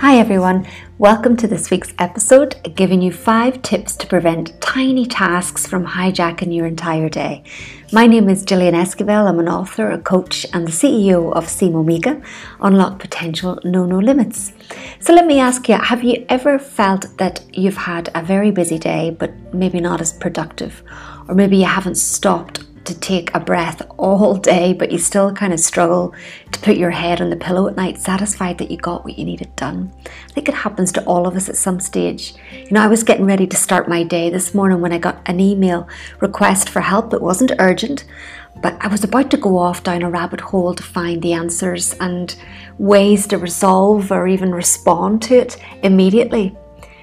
Hi everyone, welcome to this week's episode, giving you 5 tips to prevent tiny tasks from hijacking your entire day. My name is Gillian Esquivel. I'm an author, a coach, and the CEO of Seam Omega, Unlock Potential, Know No Limits. So let me ask you, have you ever felt that you've had a very busy day, but maybe not as productive? Or maybe you haven't stopped to take a breath all day, but you still kind of struggle to put your head on the pillow at night, satisfied that you got what you needed done. I think it happens to all of us at some stage. You know, I was getting ready to start my day this morning when I got an email request for help. It wasn't urgent, but I was about to go off down a rabbit hole to find the answers and ways to resolve or even respond to it immediately.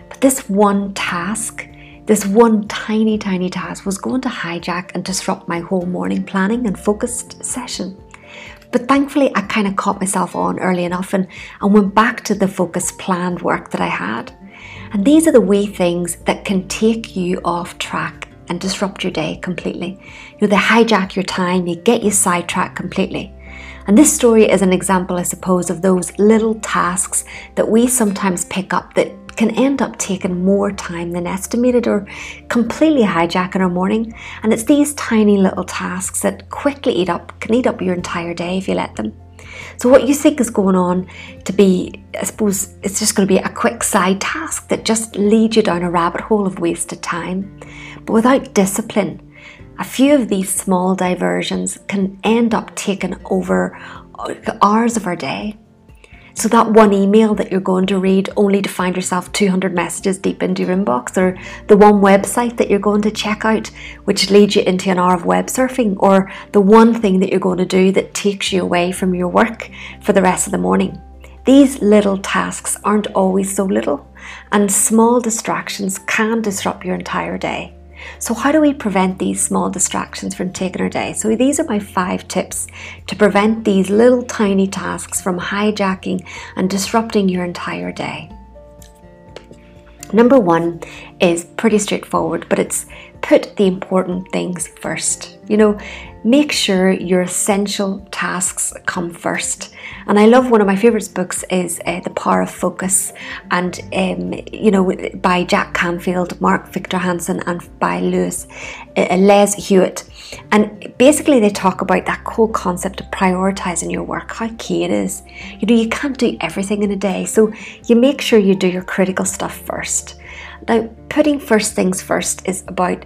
But this one task, this one tiny task was going to hijack and disrupt my whole morning planning and focused session. But thankfully, I kind of caught myself on early enough and went back to the focused planned work that I had. And these are the wee things that can take you off track and disrupt your day completely. You know, they hijack your time, they get you sidetracked completely. And this story is an example, I suppose, of those little tasks that we sometimes pick up that can end up taking more time than estimated or completely hijacking our morning. And it's these tiny little tasks that quickly can eat up your entire day if you let them. So what you think is going on to be, I suppose, it's just going to be a quick side task that just leads you down a rabbit hole of wasted time. But without discipline, a few of these small diversions can end up taking over the hours of our day. So that one email that you're going to read only to find yourself 200 messages deep into your inbox, or the one website that you're going to check out, which leads you into an hour of web surfing, or the one thing that you're going to do that takes you away from your work for the rest of the morning. These little tasks aren't always so little, and small distractions can disrupt your entire day. So how do we prevent these small distractions from taking our day? So these are my 5 tips to prevent these little tiny tasks from hijacking and disrupting your entire day. Number 1 is pretty straightforward, but it's put the important things first. You know, make sure your essential tasks come first. And I love, one of my favourite books is The Power of Focus, and you know, by Jack Canfield, Mark Victor Hansen, and by Les Hewitt. And basically they talk about that whole concept of prioritising your work, how key it is. You know, you can't do everything in a day, so you make sure you do your critical stuff first. Now, putting first things first is about,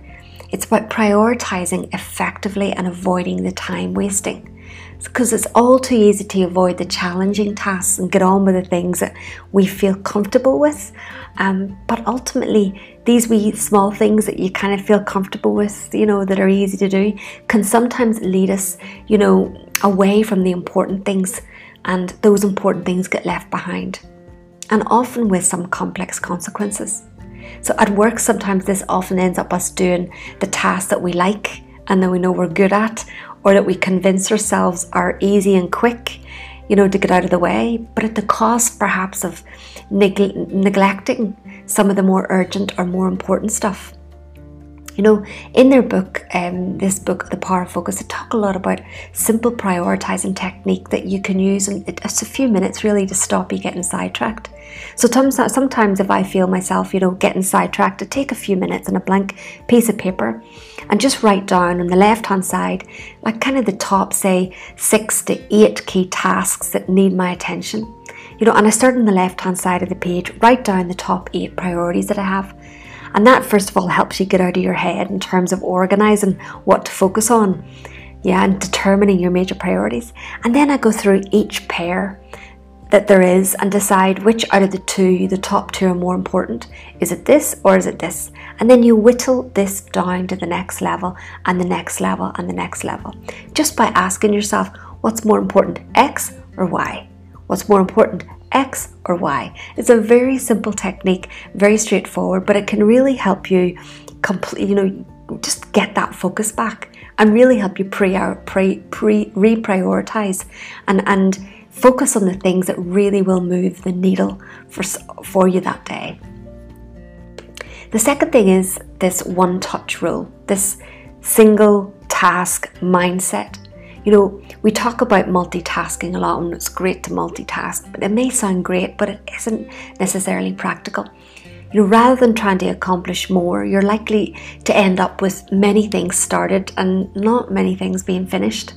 it's about prioritising effectively and avoiding the time wasting. Because it's all too easy to avoid the challenging tasks and get on with the things that we feel comfortable with. But ultimately, these wee small things that you kind of feel comfortable with, you know, that are easy to do, can sometimes lead us, you know, away from the important things, and those important things get left behind, and often with some complex consequences. So at work, sometimes this often ends up us doing the tasks that we like and that we know we're good at, or that we convince ourselves are easy and quick, you know, to get out of the way, but at the cost perhaps of neglecting some of the more urgent or more important stuff. You know, in their book, this book, The Power of Focus, they talk a lot about simple prioritizing technique that you can use, and it's a few minutes really to stop you getting sidetracked. So sometimes if I feel myself, you know, getting sidetracked, I take a few minutes on a blank piece of paper and just write down on the left-hand side, like kind of the top, say, 6 to 8 key tasks that need my attention. You know, and I start on the left-hand side of the page, write down the top 8 priorities that I have. And that, first of all, helps you get out of your head in terms of organising what to focus on, yeah, and determining your major priorities. And then I go through each pair that there is and decide which out of the 2, the top 2, are more important. Is it this or is it this? And then you whittle this down to the next level and the next level and the next level, just by asking yourself, what's more important, X or Y? What's more important, X or Y? It's a very simple technique, very straightforward, but it can really help you complete, you know, just get that focus back and really help you reprioritize and focus on the things that really will move the needle for you that day. The second thing is this one touch rule, this single task mindset. You know, we talk about multitasking a lot and it's great to multitask, but it may sound great, but it isn't necessarily practical. You know, rather than trying to accomplish more, you're likely to end up with many things started and not many things being finished.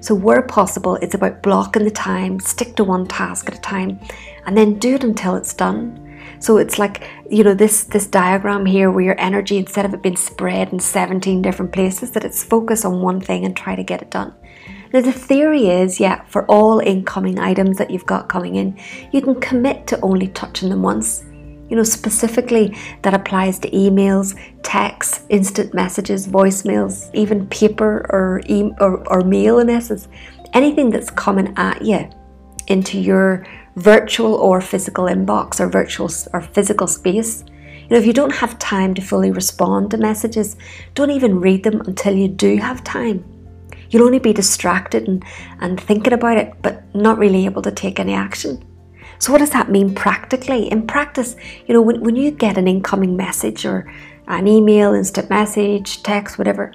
So where possible, it's about blocking the time, stick to one task at a time, and then do it until it's done. So it's like, you know, this diagram here where your energy, instead of it being spread in 17 different places, that it's focused on one thing and try to get it done. Now the theory is, yeah, for all incoming items that you've got coming in, you can commit to only touching them once. You know, specifically that applies to emails, texts, instant messages, voicemails, even paper or mail in essence. Anything that's coming at you into your virtual or physical inbox or virtual or physical space. You know, if you don't have time to fully respond to messages, don't even read them until you do have time. You'll only be distracted and thinking about it, but not really able to take any action. So what does that mean practically? In practice, you know, when you get an incoming message or an email, instant message, text, whatever,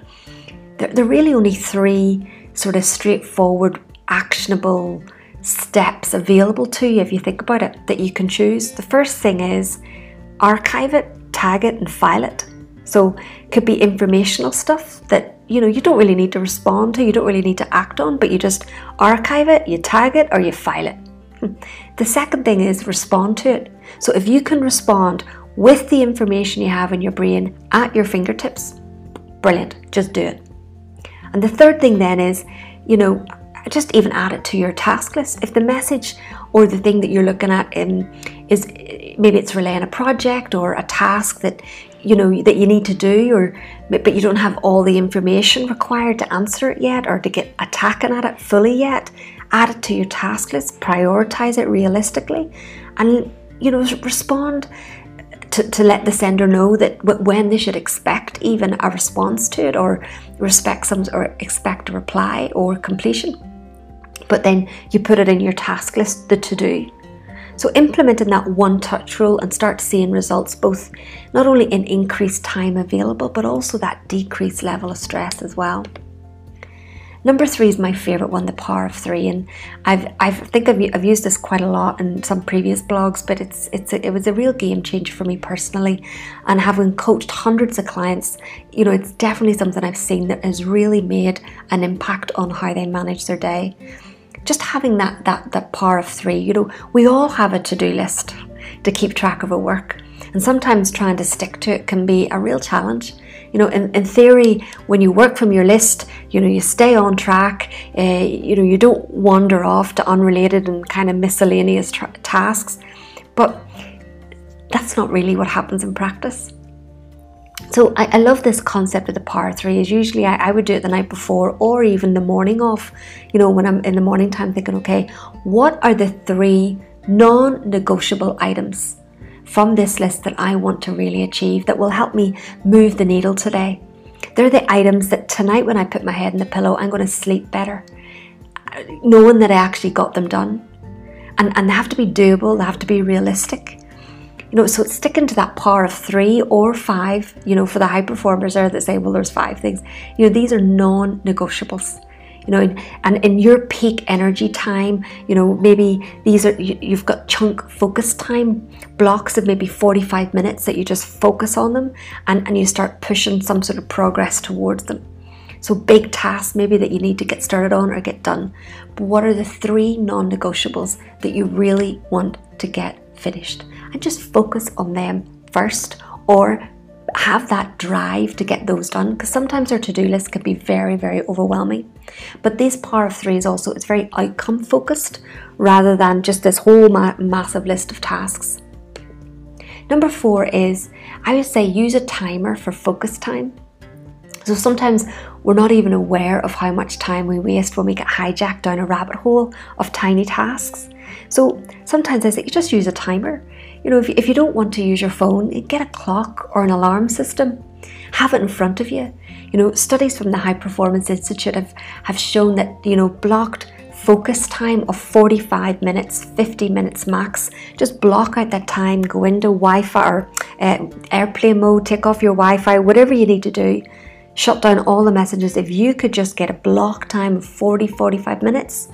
there are really only three sort of straightforward, actionable steps available to you, if you think about it, that you can choose. The first thing is archive it, tag it, and file it. So it could be informational stuff that, you know, you don't really need to respond to, you don't really need to act on, but you just archive it, you tag it, or you file it. The second thing is respond to it. So if you can respond with the information you have in your brain at your fingertips, brilliant, just do it. And the third thing then is, you know, just even add it to your task list. If the message or the thing that you're looking at is, maybe it's relaying a project or a task that you know that you need to do, or but you don't have all the information required to answer it yet or to get attacking at it fully yet, add it to your task list, prioritize it realistically, and you know, respond to let the sender know that when they should expect even a response to it, or expect a reply or completion. But then you put it in your task list, the to-do. So implementing that one-touch rule and start seeing results, both not only in increased time available, but also that decreased level of stress as well. Number three is my favorite one, the power of three, and I think I've used this quite a lot in some previous blogs, but it was a real game changer for me personally, and having coached hundreds of clients, you know, it's definitely something I've seen that has really made an impact on how they manage their day. Just having that power of three, you know, we all have a to-do list to keep track of our work, and sometimes trying to stick to it can be a real challenge. You know, in theory, when you work from your list, you know, you stay on track, you know, you don't wander off to unrelated and kind of miscellaneous tasks, but that's not really what happens in practice. So I love this concept of the power three. Is usually I would do it the night before or even the morning off, you know, when I'm in the morning time thinking, okay, what are the three non-negotiable items from this list that I want to really achieve that will help me move the needle today? They're the items that tonight when I put my head in the pillow, I'm going to sleep better, knowing that I actually got them done. And they have to be doable, they have to be realistic. You know, so it's sticking to that power of three or five, you know, for the high performers there that say, well, there's five things. You know, these are non-negotiables. You know, and in your peak energy time, you know, maybe these are, you've got chunk focus time, blocks of maybe 45 minutes that you just focus on them, and you start pushing some sort of progress towards them. So big tasks maybe that you need to get started on or get done. But what are the three non-negotiables that you really want to get finished? And just focus on them first, or have that drive to get those done, because sometimes our to-do list can be very, very overwhelming. But this power of three is also, it's very outcome focused rather than just this whole massive list of tasks. Number four is, I would say, use a timer for focus time. So sometimes we're not even aware of how much time we waste when we get hijacked down a rabbit hole of tiny tasks. So sometimes I say, you just use a timer. You know, if you don't want to use your phone, get a clock or an alarm system. Have it in front of you. You know, studies from the High Performance Institute have shown that, you know, blocked focus time of 45 minutes, 50 minutes max. Just block out that time, go into Wi-Fi or airplane mode, take off your Wi-Fi, whatever you need to do. shut down all the messages. If you could just get a block time of 40-45 minutes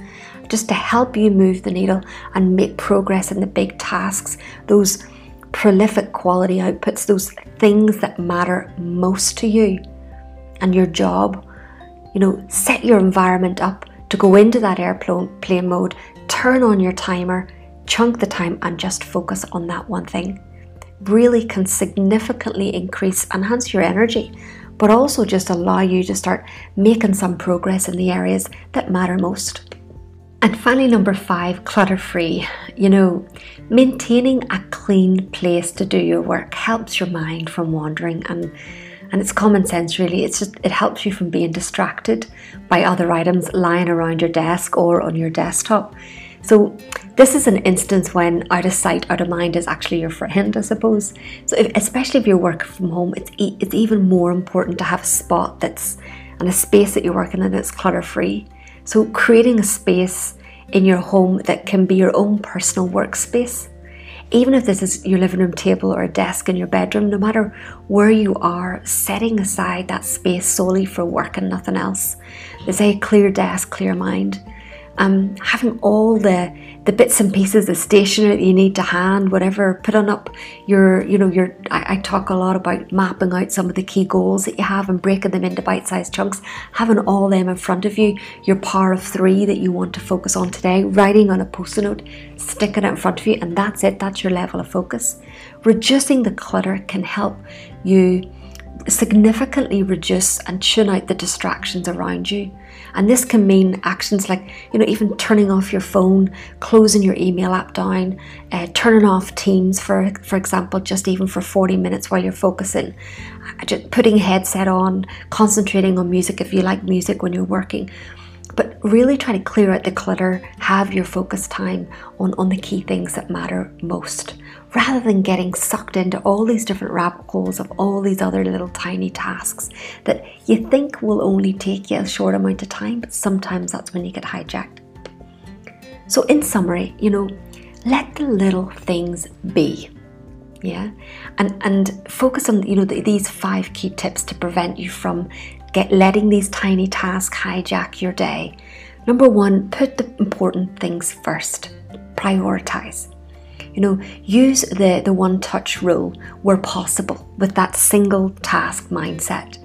just to help you move the needle and make progress in the big tasks, those prolific quality outputs, those things that matter most to you and your job, you know, set your environment up to go into that airplane mode, turn on your timer, chunk the time and just focus on that one thing. Really can significantly increase, enhance your energy, but also just allow you to start making some progress in the areas that matter most. And finally, number 5, clutter-free. You know, maintaining a clean place to do your work helps your mind from wandering, and it's common sense really. It's just, it helps you from being distracted by other items lying around your desk or on your desktop. So this is an instance when out of sight, out of mind is actually your friend, I suppose. So if, especially if you're working from home, it's even more important to have a spot that's, and a space that you're working in that's clutter-free. So creating a space in your home that can be your own personal workspace, even if this is your living room table or a desk in your bedroom, no matter where you are, setting aside that space solely for work and nothing else. They say clear desk, clear mind. Having all the bits and pieces, the stationery that you need to hand, whatever, putting up your, you know, your, I talk a lot about mapping out some of the key goals that you have and breaking them into bite-sized chunks, having all them in front of you, your power of 3 that you want to focus on today, writing on a post-it note, sticking it in front of you, and that's it, that's your level of focus. Reducing the clutter can help you significantly reduce and tune out the distractions around you. And this can mean actions like, you know, even turning off your phone, closing your email app down, turning off Teams, for example, just even for 40 minutes while you're focusing, just putting a headset on, concentrating on music if you like music when you're working. But really try to clear out the clutter, have your focus time on the key things that matter most, rather than getting sucked into all these different rabbit holes of all these other little tiny tasks that you think will only take you a short amount of time, but sometimes that's when you get hijacked. So in summary, you know, let the little things be, yeah? And focus on, you know, these 5 key tips to prevent you from letting these tiny tasks hijack your day. Number 1, put the important things first, prioritize. You know, use the one-touch rule where possible with that single task mindset.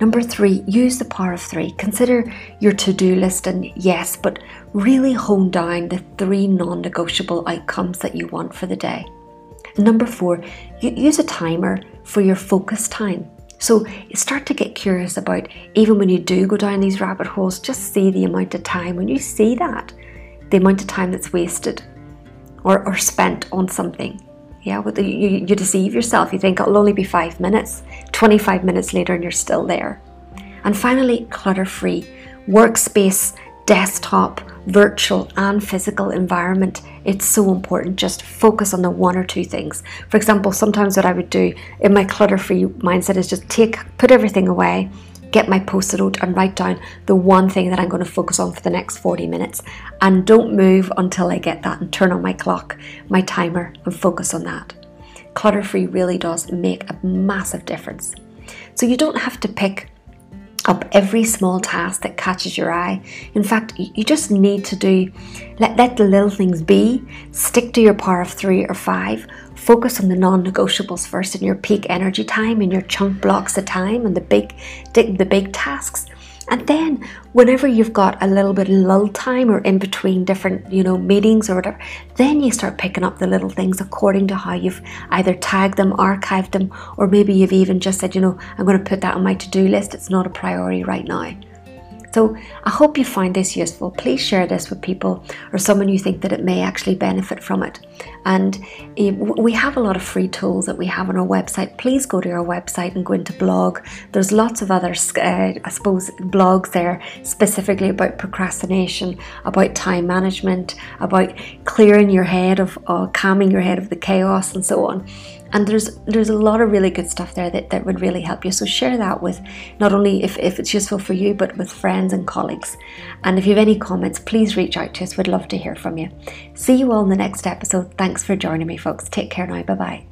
Number 3, use the power of 3. Consider your to-do list and yes, but really hone down the 3 non-negotiable outcomes that you want for the day. Number 4, use a timer for your focus time. So start to get curious about, even when you do go down these rabbit holes, just see the amount of time. When you see that, the amount of time that's wasted or spent on something, yeah, you deceive yourself. You think it'll only be 5 minutes, 25 minutes later and you're still there. And finally, clutter-free. Workspace, desktop, virtual and physical environment. It's so important. Just focus on the 1 or 2 things. For example, sometimes what I would do in my clutter-free mindset is just put everything away, get my post-it note and write down the 1 thing that I'm going to focus on for the next 40 minutes and don't move until I get that and turn on my clock, my timer and focus on that. Clutter-free really does make a massive difference. So you don't have to pick up every small task that catches your eye. In fact, you just need to let the little things be, stick to your power of 3 or 5, focus on the non-negotiables first in your peak energy time, in your chunk blocks of time and the big tasks. And then whenever you've got a little bit of lull time or in between different, you know, meetings or whatever, then you start picking up the little things according to how you've either tagged them, archived them, or maybe you've even just said, you know, I'm going to put that on my to-do list. It's not a priority right now. So I hope you find this useful. Please share this with people or someone you think that it may actually benefit from it. And we have a lot of free tools that we have on our website. Please go to our website and go into blog. There's lots of other, I suppose, blogs there specifically about procrastination, about time management, about clearing your head of, or calming your head of the chaos and so on. And there's a lot of really good stuff there that would really help you. So share that with, not only if it's useful for you, but with friends and colleagues. And if you have any comments, please reach out to us. We'd love to hear from you. See you all in the next episode. Thanks for joining me, folks. Take care now. Bye-bye.